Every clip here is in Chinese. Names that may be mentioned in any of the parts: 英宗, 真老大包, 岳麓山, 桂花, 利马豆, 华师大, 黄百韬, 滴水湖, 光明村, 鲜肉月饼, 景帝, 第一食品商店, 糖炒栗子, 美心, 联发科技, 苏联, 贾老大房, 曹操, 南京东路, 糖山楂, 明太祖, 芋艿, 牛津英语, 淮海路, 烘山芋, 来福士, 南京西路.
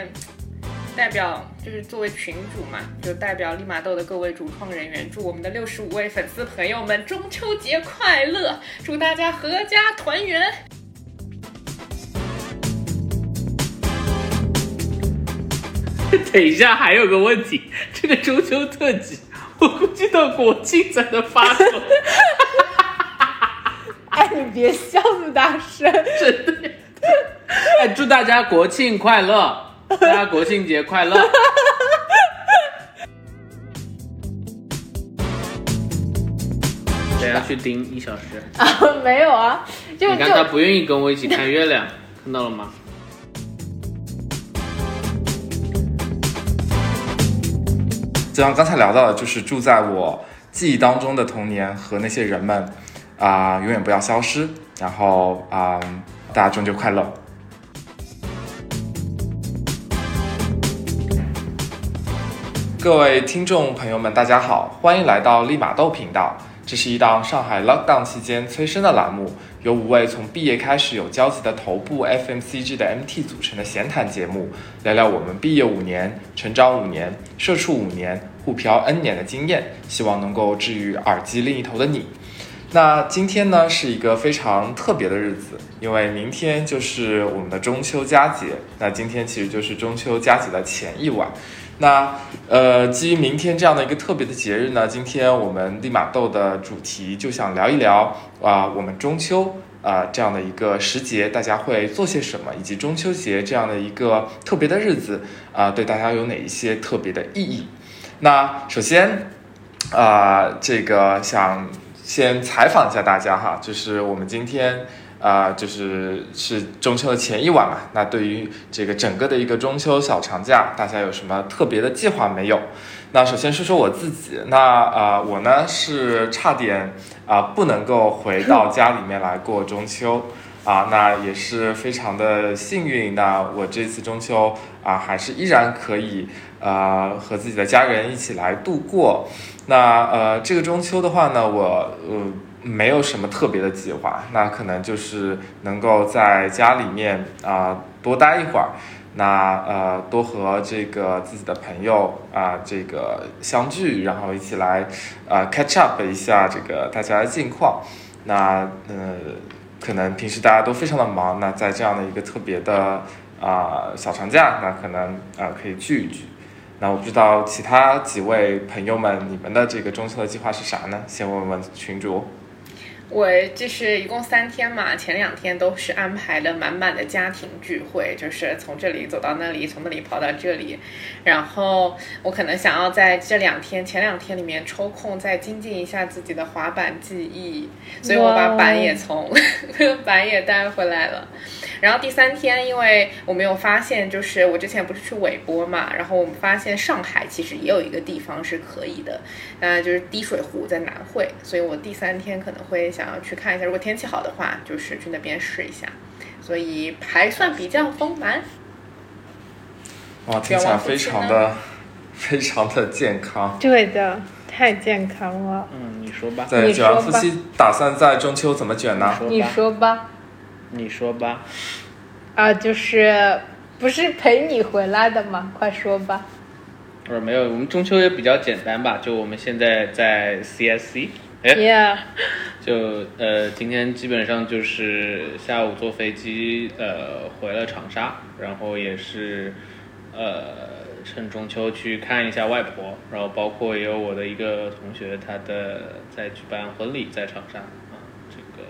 面代表就是作为群主嘛，就代表利马豆的各位主创人员，祝我们的65位粉丝朋友们中秋节快乐，祝大家阖家团圆。等一下，还有个问题，这个中秋特辑我估计到国庆才能发送。哎，你别笑那么大声，真的。哎，祝大家国庆快乐，大家国庆节快乐。谁要去盯1小时啊？没有啊，就你看他不愿意跟我一起看月亮，看到了吗？就像刚才聊到的，就是住在我记忆当中的童年和那些人们啊、永远不要消失，然后啊、大家中秋快乐。各位听众朋友们大家好，欢迎来到利马豆频道，这是一档上海 lockdown 期间催生的栏目，由5位从毕业开始有交集的头部 FMCG 的 MT 组成的闲谈节目，聊聊我们毕业5年、成长5年、社畜5年、互漂 N 年的经验，希望能够治愈耳机另一头的你。那今天呢是一个非常特别的日子，因为明天就是我们的中秋佳节，那今天其实就是中秋佳节的前一晚。那基于明天这样的一个特别的节日呢，今天我们利马豆的主题就想聊一聊我们中秋这样的一个时节大家会做些什么，以及中秋节这样的一个特别的日子对大家有哪一些特别的意义。那首先这个想先采访一下大家哈，就是我们今天就是中秋的前一晚嘛，那对于这个整个的一个中秋小长假，大家有什么特别的计划没有？那首先说说我自己，那我呢是差点不能够回到家里面来过中秋啊，那也是非常的幸运。那我这次中秋还是依然可以和自己的家人一起来度过。那这个中秋的话呢，我没有什么特别的计划，那可能就是能够在家里面多待一会儿，那多和这个自己的朋友这个相聚，然后一起来catch up 一下这个大家的近况。那可能平时大家都非常的忙，那在这样的一个特别的小长假，那可能可以聚一聚。那我不知道其他几位朋友们，你们的这个中秋的计划是啥呢？先问问群主。我就是一共3天嘛，前2天都是安排了满满的家庭聚会，就是从这里走到那里，从那里跑到这里，然后我可能想要在这前两天里面抽空再精进一下自己的滑板技艺，所以我把板也带回来了。然后第3天，因为我没有发现，就是我之前不是去尾波嘛，然后我们发现上海其实也有一个地方是可以的，就是滴水湖在南汇，所以我第3天可能会想要去看一下，如果天气好的话就是去那边试一下，所以还算比较丰满。哇，听起来非常的健康。对的，太健康了。嗯，你说吧。对，九阳夫妻打算在中秋怎么卷呢？你说吧。啊，就是不是陪你回来的吗？快说吧。没有，我们中秋也比较简单吧，就我们现在在 CSC。Yeah， 就今天基本上就是下午坐飞机回了长沙，然后也是趁中秋去看一下外婆，然后包括也有我的一个同学，他的在举办婚礼在长沙啊，这个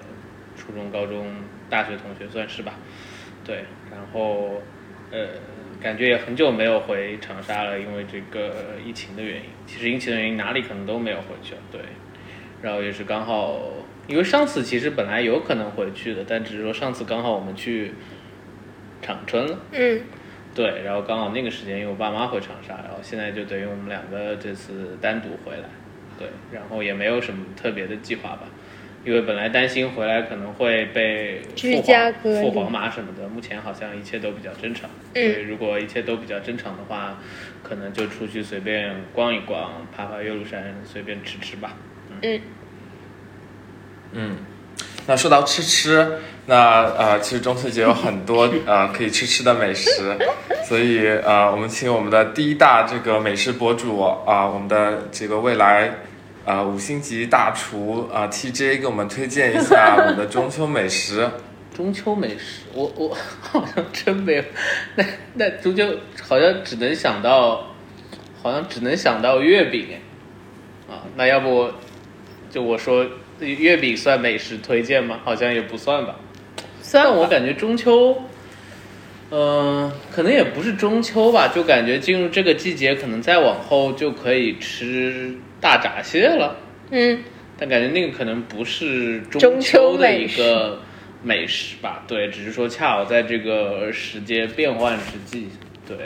初中、高中、大学同学算是吧，对，然后感觉也很久没有回长沙了，因为这个疫情的原因，其实疫情的原因哪里可能都没有回去了，对。然后也是刚好，因为上次其实本来有可能回去的，但只是说上次刚好我们去长春了，嗯，对，然后刚好那个时间因为我爸妈回长沙，然后现在就等于我们2个这次单独回来，对，然后也没有什么特别的计划吧，因为本来担心回来可能会被父皇什么的，目前好像一切都比较正常，所以如果一切都比较正常的话，可能就出去随便逛一逛，爬爬岳麓山，随便吃吃吧。嗯，那说到吃，那其实中秋节有很多可以吃的美食，所以我们请我们的第一大这个美食博主我们的这个未来5星级大厨TJ 给我们推荐一下我们的中秋美食。中秋美食，我好像真没有，那中秋好像只能想到月饼啊，那要不就我说月饼算美食推荐吗？好像也不算吧。但我感觉中秋，可能也不是中秋吧，就感觉进入这个季节，可能再往后就可以吃大闸蟹了。嗯，但感觉那个可能不是中秋的一个美食吧？对，只是说恰好在这个时节变换之际，对。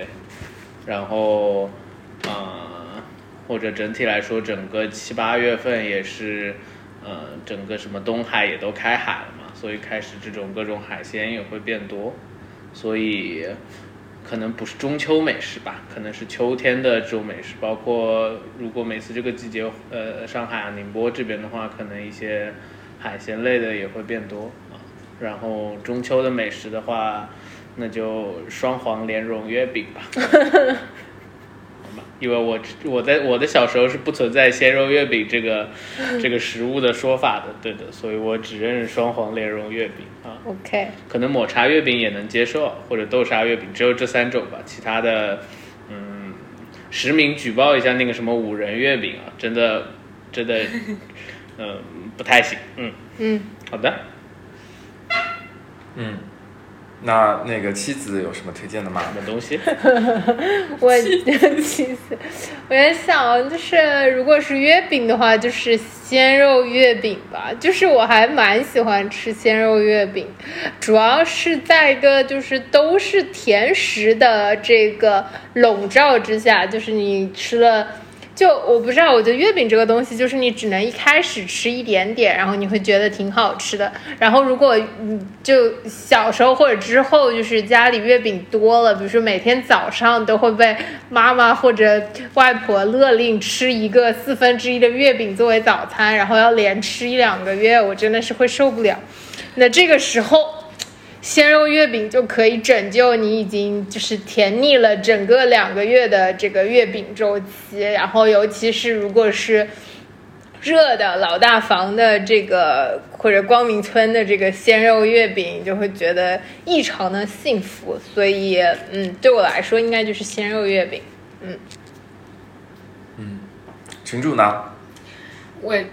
然后，或者整体来说，整个7、8月份也是。整个什么东海也都开海了嘛，所以开始这种各种海鲜也会变多，所以可能不是中秋美食吧，可能是秋天的这种美食。包括如果每次这个季节，上海啊、宁波这边的话，可能一些海鲜类的也会变多啊。然后中秋的美食的话，那就双黄莲蓉月饼吧。因为我的小时候是不存在鲜肉月饼这个食物的说法的，对的，所以我只认识双黄莲蓉月饼啊。OK， 可能抹茶月饼也能接受，或者豆沙月饼，只有这3种吧。其他的，实名举报一下那个什么5仁月饼啊，真的，不太行。好的。那个妻子有什么推荐的吗？什么东西？我在想，就是如果是月饼的话，就是鲜肉月饼吧。就是我还蛮喜欢吃鲜肉月饼，主要是在一个就是都是甜食的这个笼罩之下，就是你吃了。就我不知道，我觉得月饼这个东西就是你只能一开始吃一点点，然后你会觉得挺好吃的。然后如果就小时候或者之后，就是家里月饼多了，比如说每天早上都会被妈妈或者外婆勒令吃一个1/4的月饼作为早餐，然后要连吃1、2个月，我真的是会受不了。那这个时候鲜肉月饼就可以拯救你已经就是甜腻了整个2个月的这个月饼周期，然后尤其是如果是热的老大房的这个或者光明村的这个鲜肉月饼，就会觉得异常的幸福，所以对我来说应该就是鲜肉月饼。群主呢？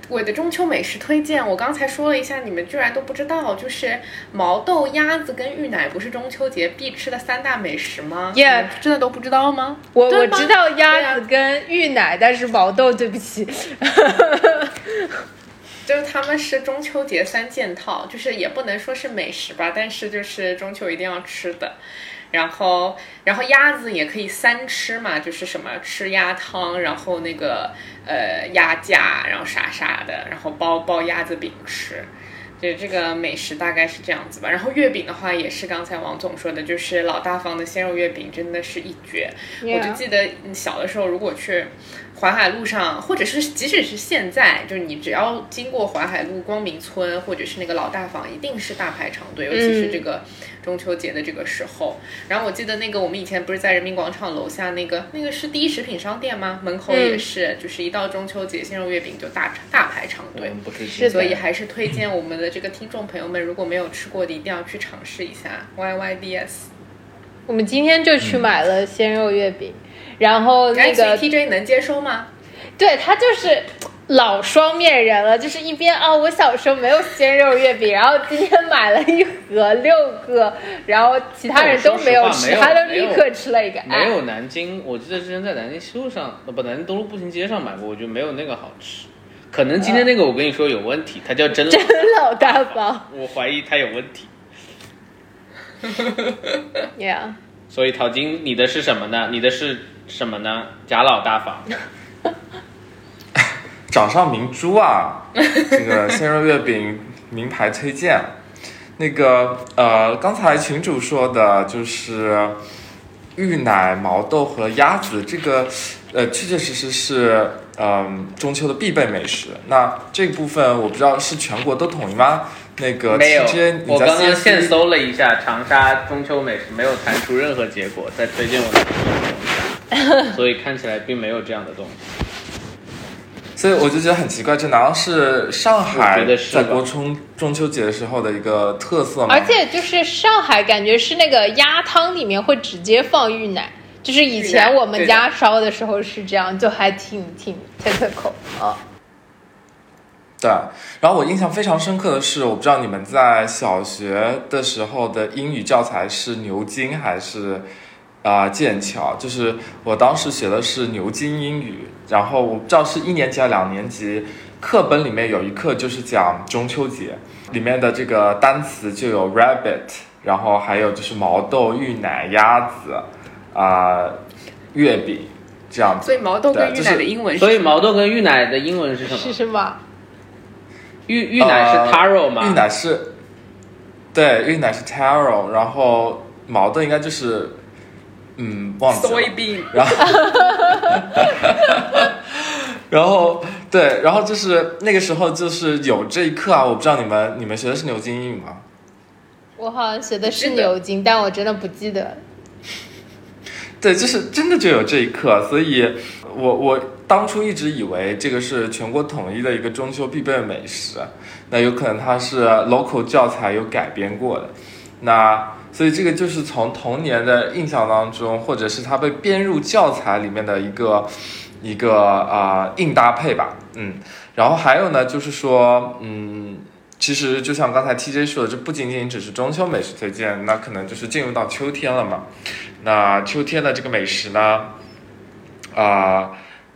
我的中秋美食推荐，我刚才说了一下，你们居然都不知道，就是毛豆、鸭子跟芋奶不是中秋节必吃的3大美食吗？耶、yeah ，真的都不知道吗？我知道鸭子跟芋奶，但是毛豆对不起。就是他们是中秋节3件套，就是也不能说是美食吧，但是就是中秋一定要吃的。然后鸭子也可以3吃嘛，就是什么吃鸭汤，然后那个鸭架，然后啥的，然后包鸭子饼吃，就这个美食大概是这样子吧。然后月饼的话也是刚才王总说的，就是老大房的鲜肉月饼真的是一绝。Yeah. 我就记得小的时候如果去淮海路上，或者是即使是现在，就是你只要经过淮海路、光明村或者是那个老大房，一定是大排长队，尤其是这个中秋节的这个时候。然后我记得那个我们以前不是在人民广场楼下那个是第一食品商店吗？门口也是，就是一到中秋节鲜肉月饼就大排长队，所以还是推荐我们的这个听众朋友们，如果没有吃过的一定要去尝试一下 YYDS。 我们今天就去买了鲜肉月饼，然后那个 TJ 能接收吗？对，他就是老双面人了，就是一边我小时候没有鲜肉月饼，然后今天买了1盒6个，然后其他人都没有吃，他都立刻吃了一个。没有南京，我记得之前在南京西路上，不，南京东路步行街上买过，我觉得没有那个好吃。可能今天那个我跟你说有问题，它叫真老大包，我怀疑它有问题。yeah。所以陶晶，你的是什么呢？贾老大房。掌上明珠啊，这个鲜肉月饼名牌推荐。那个刚才群主说的就是芋奶、毛豆和鸭子，这个确实是中秋的必备美食。那这个部分我不知道是全国都统一吗？那个没有，我刚刚现搜了一下长沙中秋美食，没有弹出任何结果，在推荐我的长沙，所以看起来并没有这样的东西。所以我就觉得很奇怪，这难道是上海在过中秋节的时候的一个特色吗？而且就是上海感觉是那个鸭汤里面会直接放芋奶，就是以前我们家烧的时候是这样，就还挺typical啊。对，然后我印象非常深刻的是，我不知道你们在小学的时候的英语教材是牛津还是剑桥，就是我当时学的是牛津英语，然后我不知道是一年级还是两年级，课本里面有一课就是讲中秋节，里面的这个单词就有 rabbit， 然后还有就是毛豆、芋奶、鸭子月饼这样子。所以毛豆跟芋奶的英文是什么？所以毛豆跟芋奶的英文是什么？是什么？芋奶是 taro 吗？芋奶是，对，芋奶是 taro， 然后毛豆应该就是。忘记了。Soybean。然后对，然后就是那个时候就是有这一课啊，我不知道你们学的是牛津英语吗？我好像学的是牛津，但我真的不记得。对，就是真的就有这一课，所以我当初一直以为这个是全国统一的一个中秋必备美食，那有可能它是 local 教材有改编过的，那。所以这个就是从童年的印象当中，或者是它被编入教材里面的一个硬搭配吧，然后还有呢，就是说，其实就像刚才 TJ 说的，这不仅仅只是中秋美食推荐，那可能就是进入到秋天了嘛。那秋天的这个美食呢，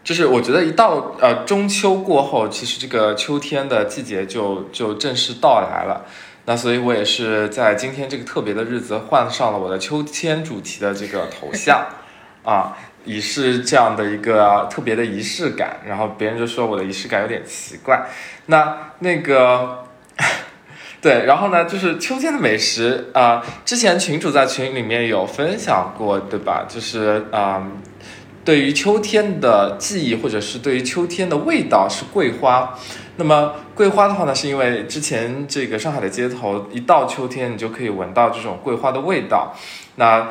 就是我觉得一到中秋过后，其实这个秋天的季节就正式到来了。那所以我也是在今天这个特别的日子换上了我的秋天主题的这个头像以示这样的一个特别的仪式感，然后别人就说我的仪式感有点奇怪，那个对，然后呢就是秋天的美食之前群主在群里面有分享过对吧，就是对于秋天的记忆或者是对于秋天的味道是桂花，那么桂花的话呢，是因为之前这个上海的街头一到秋天你就可以闻到这种桂花的味道，那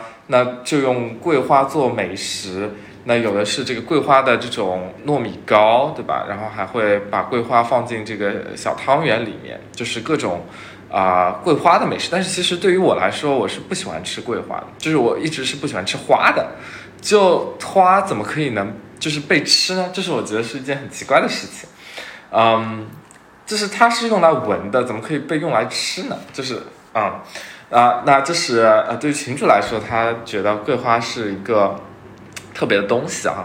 就用桂花做美食，那有的是这个桂花的这种糯米糕对吧，然后还会把桂花放进这个小汤圆里面，就是各种桂花的美食。但是其实对于我来说，我是不喜欢吃桂花的，就是我一直是不喜欢吃花的，就花怎么可以能就是被吃呢，这是我觉得是一件很奇怪的事情。就是它是用来闻的，怎么可以被用来吃呢？就是那这是对于群主来说，他觉得桂花是一个特别的东西啊。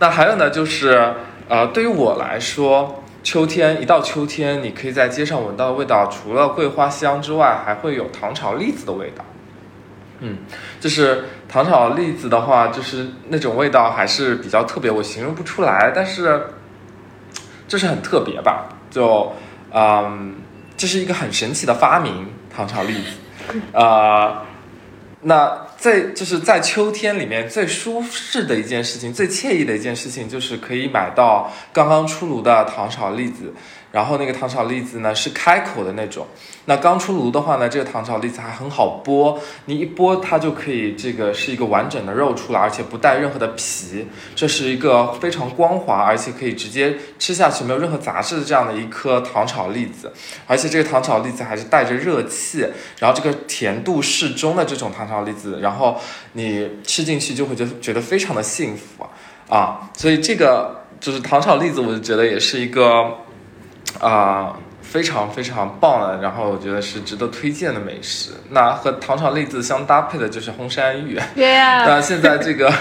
那还有呢，就是对于我来说，一到秋天，你可以在街上闻到的味道，除了桂花香之外，还会有糖炒栗子的味道。就是糖炒栗子的话，就是那种味道还是比较特别，我形容不出来，但是。这是很特别吧，就这是一个很神奇的发明，糖炒栗子那就是在秋天里面最舒适的一件事情，最惬意的一件事情，就是可以买到刚刚出炉的糖炒栗子，然后那个糖炒栗子呢是开口的那种，那刚出炉的话呢，这个糖炒栗子还很好剥，你一剥它就可以这个是一个完整的肉出来，而且不带任何的皮，这是一个非常光滑而且可以直接吃下去没有任何杂质的这样的一颗糖炒栗子，而且这个糖炒栗子还是带着热气，然后这个甜度适中的这种糖炒栗子，然后你吃进去就会觉得非常的幸福所以这个就是糖炒栗子，我就觉得也是一个非常非常棒的，然后我觉得是值得推荐的美食。那和糖炒栗子相搭配的就是烘山芋。那现在这个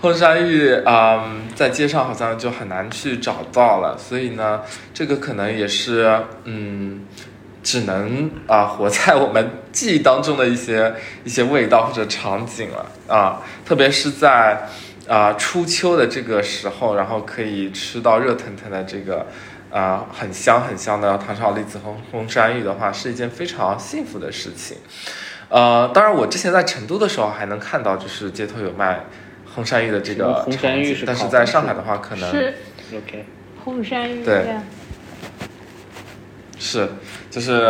烘山芋在街上好像就很难去找到了，所以呢这个可能也是只能活在我们记忆当中的一些味道或者场景了特别是在初秋的这个时候，然后可以吃到热腾腾的这个很香很香的糖炒栗子和烘山芋的话，是一件非常幸福的事情。当然我之前在成都的时候还能看到，就是街头有卖烘山芋的这个场景，但是在上海的话可能是烘山芋。对，是，就是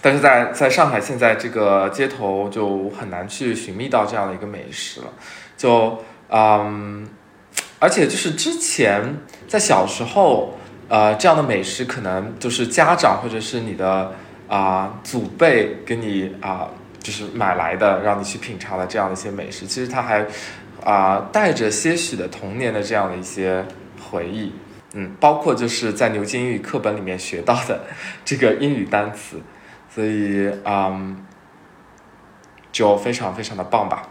但是在上海现在这个街头就很难去寻觅到这样的一个美食了，就而且就是之前在小时候，这样的美食可能就是家长或者是你的祖辈给你就是买来的，让你去品尝的这样的一些美食，其实它还带着些许的童年的这样的一些回忆，包括就是在牛津英语课本里面学到的这个英语单词，所以就非常非常的棒吧，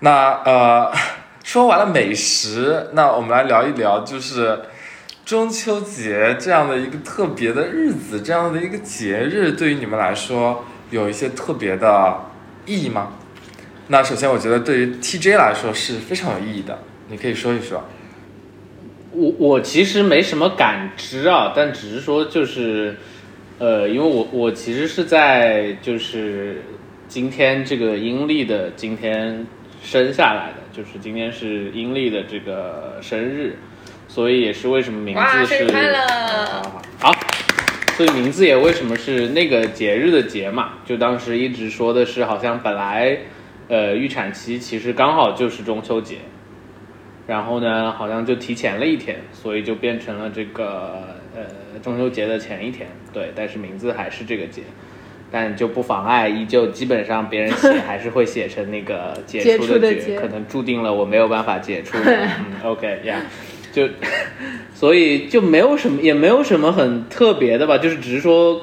那说完了美食，那我们来聊一聊就是中秋节这样的一个特别的日子，这样的一个节日对于你们来说有一些特别的意义吗？那首先我觉得对于 TJ 来说是非常有意义的，你可以说一说。我其实没什么感知啊，但只是说就是因为我其实是在就是今天这个阴历的今天生下来的，就是今天是阴历的这个生日，所以也是为什么名字是哇生日快乐好，所以名字也为什么是那个节日的节嘛，就当时一直说的是好像本来预产期其实刚好就是中秋节，然后呢好像就提前了一天，所以就变成了这个中秋节的前一天，对，但是名字还是这个节，但就不妨碍依旧基本上别人写还是会写成那个解除的解，可能注定了我没有办法解除OK yeah 就所以就没有什么也没有什么很特别的吧，就是只是说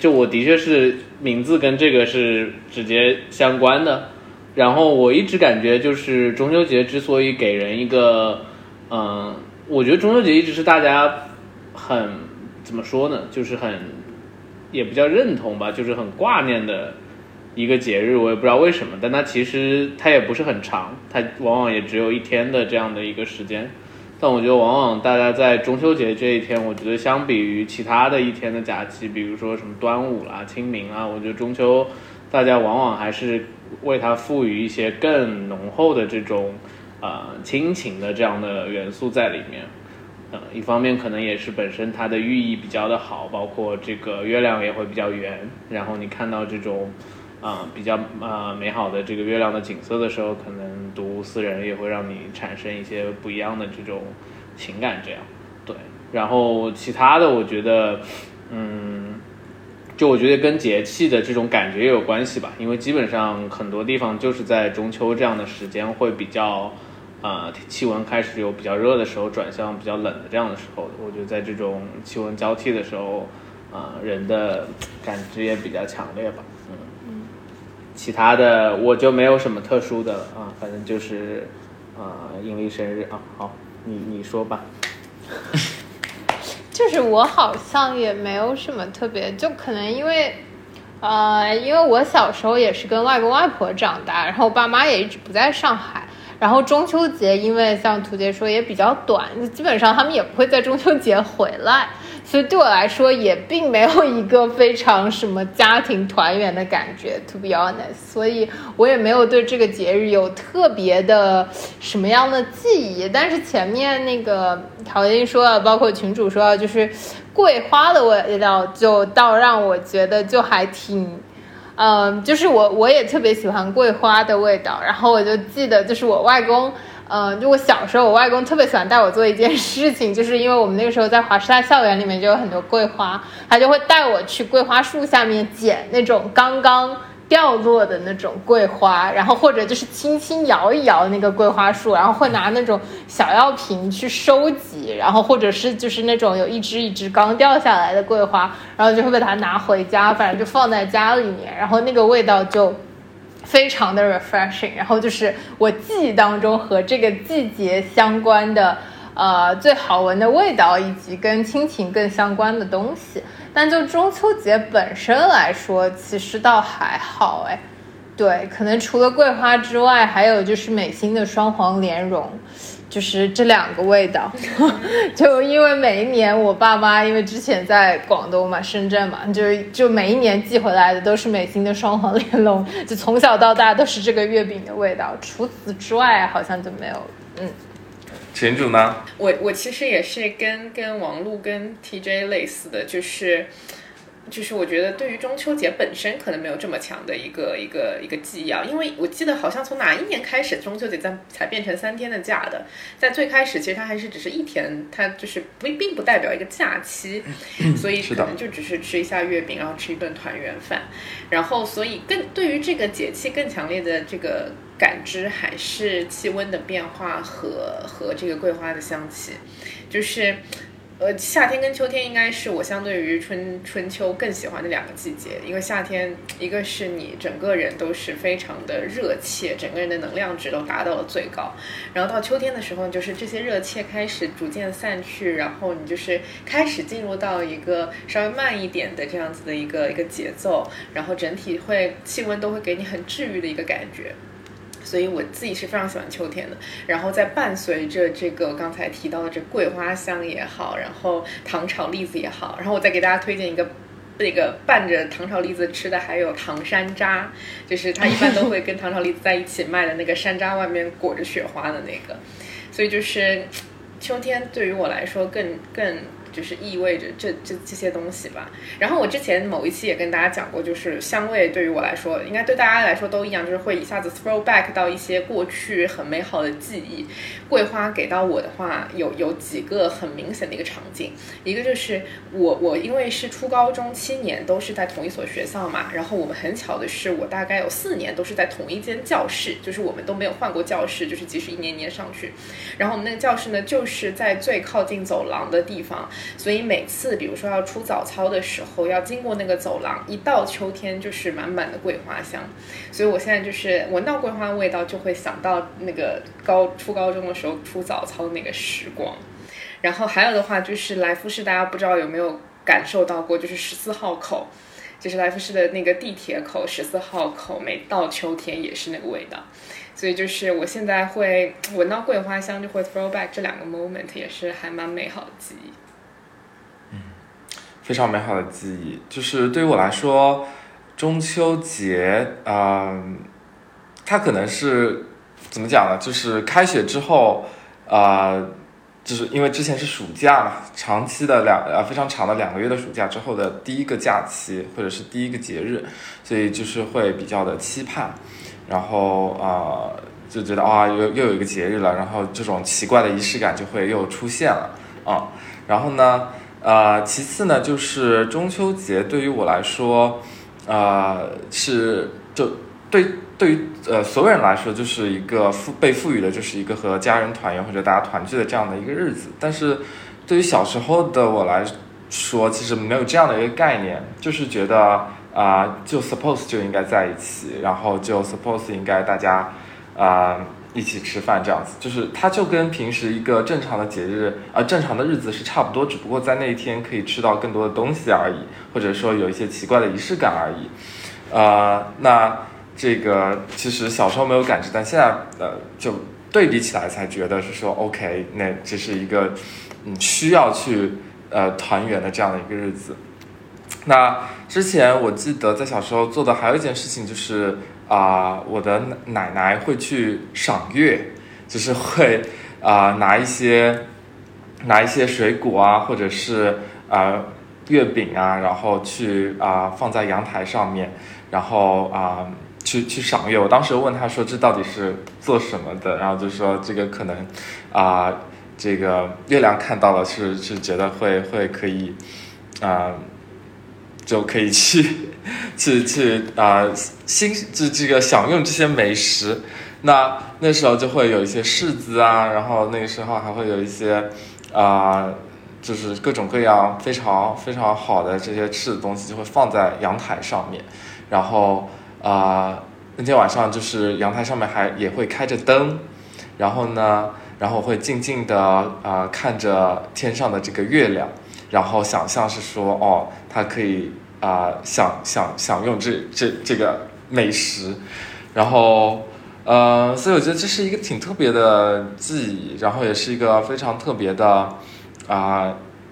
就我的确是名字跟这个是直接相关的，然后我一直感觉就是中秋节之所以给人一个我觉得中秋节一直是大家很怎么说呢，就是很也比较认同吧，就是很挂念的一个节日，我也不知道为什么，但它其实它也不是很长，它往往也只有一天的这样的一个时间，但我觉得往往大家在中秋节这一天，我觉得相比于其他的一天的假期，比如说什么端午啦、清明啊，我觉得中秋大家往往还是为它赋予一些更浓厚的这种亲情的这样的元素在里面。一方面可能也是本身它的寓意比较的好，包括这个月亮也会比较圆，然后你看到这种比较美好的这个月亮的景色的时候，可能睹物思人也会让你产生一些不一样的这种情感，这样对。然后其他的我觉得就我觉得跟节气的这种感觉也有关系吧，因为基本上很多地方就是在中秋这样的时间会比较气温开始有比较热的时候转向比较冷的这样的时候，我觉得在这种气温交替的时候人的感知也比较强烈吧。其他的我就没有什么特殊的反正就是阴历生日啊。好，你说吧。就是我好像也没有什么特别，就可能因为我小时候也是跟外公外婆长大，然后我爸妈也一直不在上海，然后中秋节因为像屠杰说也比较短，基本上他们也不会在中秋节回来，所以对我来说也并没有一个非常什么家庭团圆的感觉 to be honest， 所以我也没有对这个节日有特别的什么样的记忆。但是前面那个陶英说了，包括群主说了，就是桂花的味道就倒让我觉得就还挺就是我也特别喜欢桂花的味道，然后我就记得就是我外公，就我小时候我外公特别喜欢带我做一件事情，就是因为我们那个时候在华师大校园里面就有很多桂花，他就会带我去桂花树下面捡那种刚刚掉落的那种桂花，然后或者就是轻轻摇一摇那个桂花树，然后会拿那种小药瓶去收集，然后或者是就是那种有一只一只刚掉下来的桂花，然后就会把它拿回家，反正就放在家里面，然后那个味道就非常的 refreshing， 然后就是我记忆当中和这个季节相关的最好闻的味道以及跟亲情更相关的东西。但就中秋节本身来说其实倒还好哎，对，可能除了桂花之外还有就是美心的双黄莲蓉，就是这两个味道就因为每一年我爸妈因为之前在广东嘛深圳嘛，就每一年寄回来的都是美心的双黄莲蓉，就从小到大都是这个月饼的味道，除此之外好像就没有群主呢？我其实也是跟王璐跟 TJ 类似的，就是我觉得对于中秋节本身可能没有这么强的一个记忆啊，因为我记得好像从哪一年开始中秋节才变成3天的假的，在最开始其实它还是只是1天，它就是并不代表一个假期，所以可能就只是吃一下月饼，然后吃一顿团圆饭，然后所以对于这个节气更强烈的这个感知还是气温的变化和这个桂花的香气，就是夏天跟秋天应该是我相对于春秋更喜欢的两个季节，因为夏天一个是你整个人都是非常的热切，整个人的能量值都达到了最高，然后到秋天的时候就是这些热切开始逐渐散去，然后你就是开始进入到一个稍微慢一点的这样子的一个节奏，然后整体气温都会给你很治愈的一个感觉，所以我自己是非常喜欢秋天的，然后再伴随着这个刚才提到的这桂花香也好，然后糖炒栗子也好，然后我再给大家推荐一个那个拌着糖炒栗子吃的，还有糖山楂，就是它一般都会跟糖炒栗子在一起卖的那个山楂外面裹着雪花的那个，所以就是秋天对于我来说更就是意味着这些东西吧。然后我之前某一期也跟大家讲过，就是香味对于我来说，应该对大家来说都一样，就是会一下子 throwback 到一些过去很美好的记忆。桂花给到我的话，有几个很明显的一个场景，一个就是我因为是初高中7年都是在同一所学校嘛，然后我们很巧的是，我大概有4年都是在同一间教室，就是我们都没有换过教室，就是即使一年一年上去。然后我们那个教室呢，就是在最靠近走廊的地方。所以每次比如说要出早操的时候要经过那个走廊，一到秋天就是满满的桂花香，所以我现在就是闻到桂花味道就会想到那个初高中的时候出早操那个时光。然后还有的话就是来福士，大家不知道有没有感受到过，就是14号口，就是来福士的那个地铁口14号口，每到秋天也是那个味道，所以就是我现在会闻到桂花香就会 throwback 这两个 moment， 也是还蛮美好的记忆，非常美好的记忆。就是对于我来说，中秋节它可能是怎么讲呢，就是开学之后就是因为之前是暑假嘛，长期的非常长的2个月的暑假之后的第一个假期或者是第一个节日，所以就是会比较的期盼，然后就觉得又有一个节日了，然后这种奇怪的仪式感就会又出现了啊。然后呢其次呢，就是中秋节对于我来说，是就对于所有人来说，就是一个被赋予的，就是一个和家人团圆或者大家团聚的这样的一个日子。但是对于小时候的我来说，其实没有这样的一个概念，就是觉得就 suppose 就应该在一起，然后就 suppose 应该大家一起吃饭这样子，就是它就跟平时一个正常的节日正常的日子是差不多，只不过在那一天可以吃到更多的东西而已，或者说有一些奇怪的仪式感而已。那这个其实小时候没有感知，但现在就对比起来才觉得是说 OK， 那这是一个需要去团圆的这样的一个日子。那之前我记得在小时候做的还有一件事情，就是我的奶奶会去赏月，就是会拿一些水果啊，或者是月饼啊，然后去放在阳台上面，然后去赏月。我当时问她说这到底是做什么的，然后就说这个可能这个月亮看到了是觉得会可以就可以去这个享用这些美食。那时候就会有一些柿子啊，然后那个时候还会有一些就是各种各样非常非常好的这些吃的东西就会放在阳台上面，然后那天晚上就是阳台上面也会开着灯，然后会静静的看着天上的这个月亮，然后想象是说他可以享用这个美食，然后所以我觉得这是一个挺特别的记忆，然后也是一个非常特别的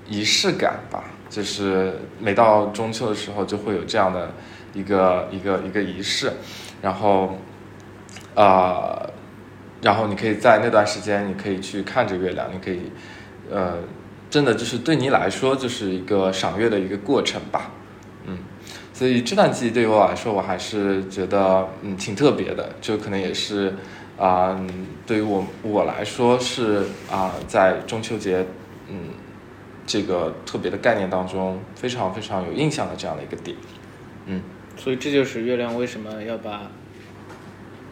仪式感吧，就是每到中秋的时候就会有这样的一个仪式，然后然后你可以在那段时间，你可以去看着月亮，你可以，真的就是对你来说就是一个赏月的一个过程吧，嗯，所以这段记忆对于我来说，我还是觉得挺特别的，就可能也是对于我来说是在中秋节这个特别的概念当中非常非常有印象的这样的一个点，所以这就是月亮为什么要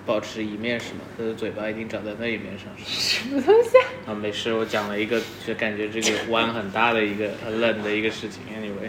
保持一面是吗？它的嘴巴一定长在那一面上是吗？什么东西啊？没事，我讲了一个就感觉这个弯很大的一个很冷的一个事情 ，anyway，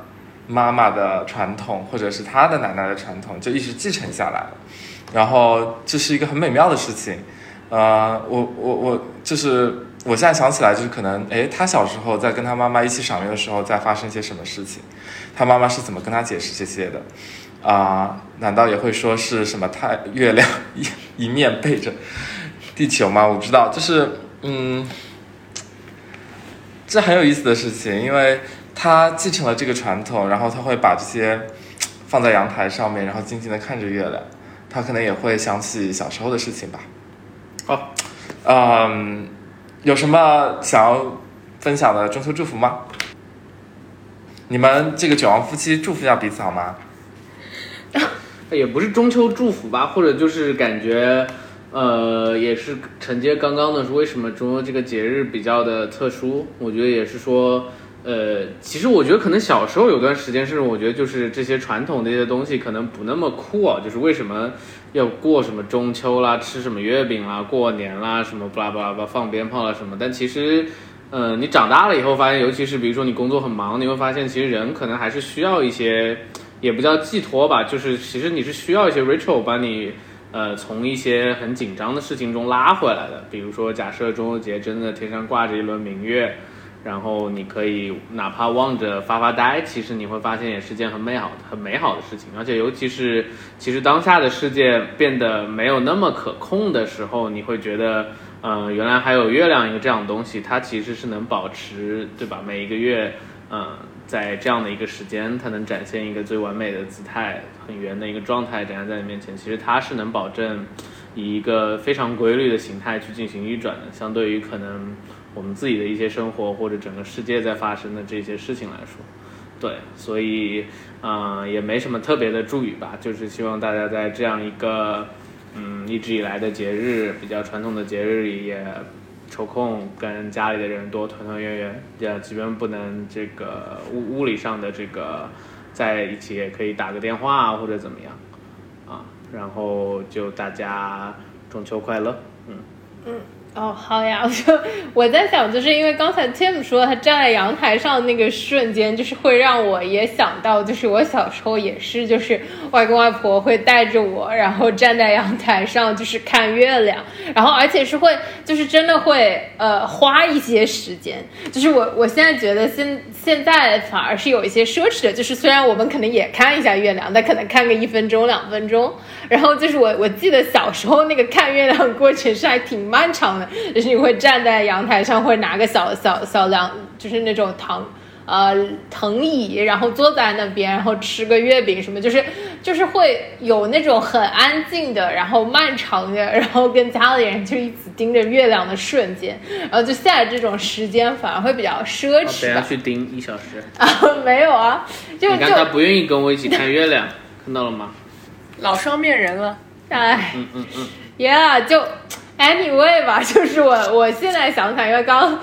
妈妈的传统，或者是她的奶奶的传统，就一直继承下来了。然后这是一个很美妙的事情。我就是我现在想起来，就是可能他小时候在跟他妈妈一起赏月的时候，在发生一些什么事情，他妈妈是怎么跟他解释这些的难道也会说是什么太月亮一面背着地球吗？我不知道，就是这很有意思的事情，因为他继承了这个传统，然后他会把这些放在阳台上面，然后静静的看着月亮，他可能也会想起小时候的事情吧。好，有什么想要分享的中秋祝福吗？你们这个九王夫妻祝福一下彼此好吗？也不是中秋祝福吧，或者就是感觉，也是承接刚刚的，是为什么中秋这个节日比较的特殊？我觉得也是说，其实我觉得可能小时候有段时间是，我觉得就是这些传统的一些东西可能不那么酷啊，就是为什么要过什么中秋啦，吃什么月饼啦，过年啦，什么巴拉巴拉巴拉，放鞭炮啦什么。但其实，你长大了以后发现，尤其是比如说你工作很忙，你会发现其实人可能还是需要一些，也不叫寄托吧，就是其实你是需要一些 ritual 把你从一些很紧张的事情中拉回来的。比如说，假设中秋节真的天上挂着一轮明月。然后你可以哪怕望着发呆，其实你会发现也是件很美好的事情。而且尤其是其实当下的世界变得没有那么可控的时候，你会觉得原来还有月亮一个这样的东西，它其实是能保持，对吧？每一个月在这样的一个时间，它能展现一个最完美的姿态，很圆的一个状态展现在你面前，其实它是能保证以一个非常规律的形态去进行运转的，相对于可能我们自己的一些生活或者整个世界在发生的这些事情来说。对，所以也没什么特别的祝语吧，就是希望大家在这样一个一直以来的节日，比较传统的节日里，也抽空跟家里的人多团团圆圆，也即便不能这个物理上的这个在一起，也可以打个电话或者怎么样啊，然后就大家中秋快乐。好呀，我在想，就是因为刚才 Tim 说他站在阳台上那个瞬间，就是会让我也想到，就是我小时候也是，就是外公外婆会带着我，然后站在阳台上就是看月亮，然后而且是会就是真的会花一些时间，就是我现在觉得现在反而是有一些奢侈的，就是虽然我们可能也看一下月亮，但可能看个1分钟2分钟，然后就是我记得小时候那个看月亮的过程是还挺漫长的，就是你会站在阳台上，会拿个小凉，就是那种藤椅，然后坐在那边，然后吃个月饼什么，就是会有那种很安静的，然后漫长的，然后跟家里人就一起盯着月亮的瞬间，然后就现在这种时间反而会比较奢侈。等下去盯1小时啊？没有啊，你看他不愿意跟我一起看月亮，看到了吗？老双面人了，哎，就。Anyway 吧，就是我现在想想，因为刚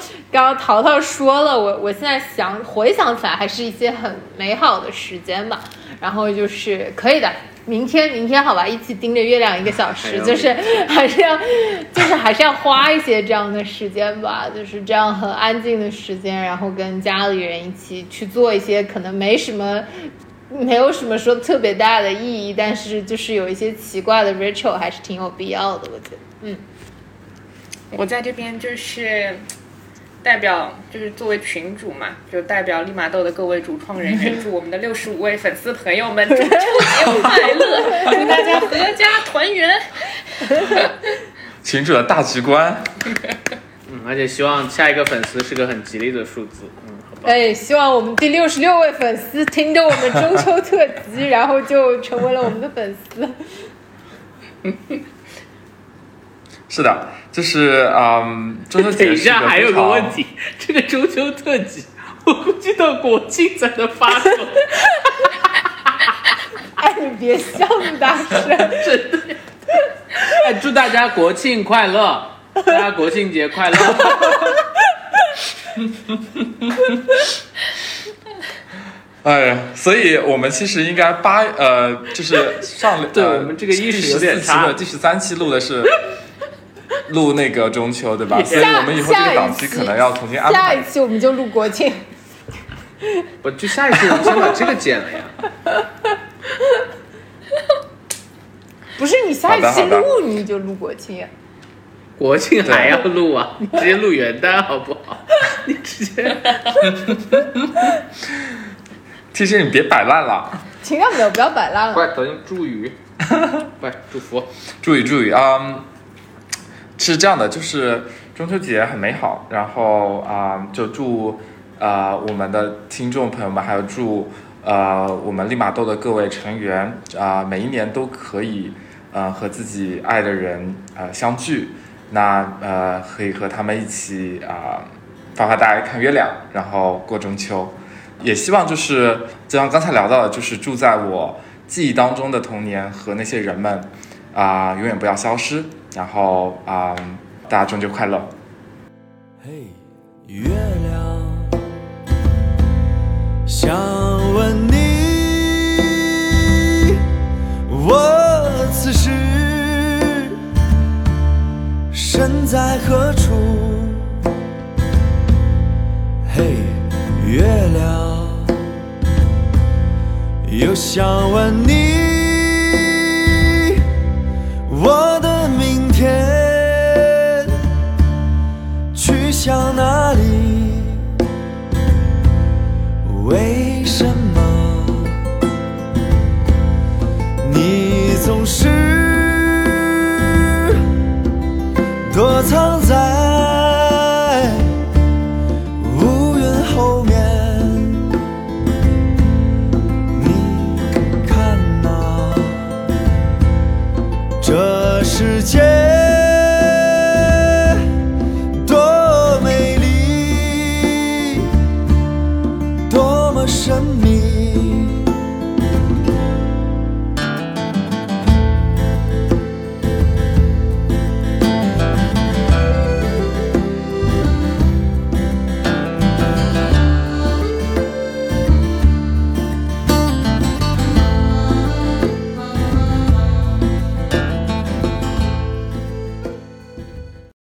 淘淘说了，我现在回想起来，还是一些很美好的时间吧。然后就是可以的，明天好吧，一起盯着月亮1个小时，就是还是要花一些这样的时间吧，就是这样很安静的时间，然后跟家里人一起去做一些可能没有什么说特别大的意义，但是就是有一些奇怪的 ritual 还是挺有必要的，我觉得。我在这边就是代表，就是作为群主嘛，就代表利马豆的各位主创人员，祝我们的65位粉丝朋友们中秋节快乐，祝大家阖家团圆。群主的大局观。而且希望下一个粉丝是个很吉利的数字。哎，希望我们第66位粉丝听着我们中秋特辑，然后就成为了我们的粉丝。是的，就是中秋节。等一下，还有个问题，这个中秋特辑，我估计到国庆才能发售。哎，你别笑那么大声，真的。哎，祝大家国庆快乐，大家国庆节快乐。哎呀，所以我们其实应该就是上对我们这个意识有点差，第13期录的是录那个中秋，对吧？所以我们以后这个档期可能要重新安排。下一期我们就录国庆，不就下一期我们先把这个剪了呀？不是你下一期录你就录国庆呀？国庆还要录啊？你直接录元旦好不好？你直接其实你别摆烂了，情感表不要摆烂了。快，咱们祝语，快祝福，祝语啊！是这样的，就是中秋节很美好，然后就祝我们的听众朋友们，还有祝我们利马豆的各位成员每一年都可以和自己爱的人相聚。那可以和他们一起发呆、看月亮，然后过中秋。也希望就是，就像刚才聊到的，就是住在我记忆当中的童年和那些人们永远不要消失。然后大家中秋快乐！嘿，月亮，想问你，我此时身在何处？嘿，月亮，又想问你，我的明天去向哪里？为什么你总是躲藏在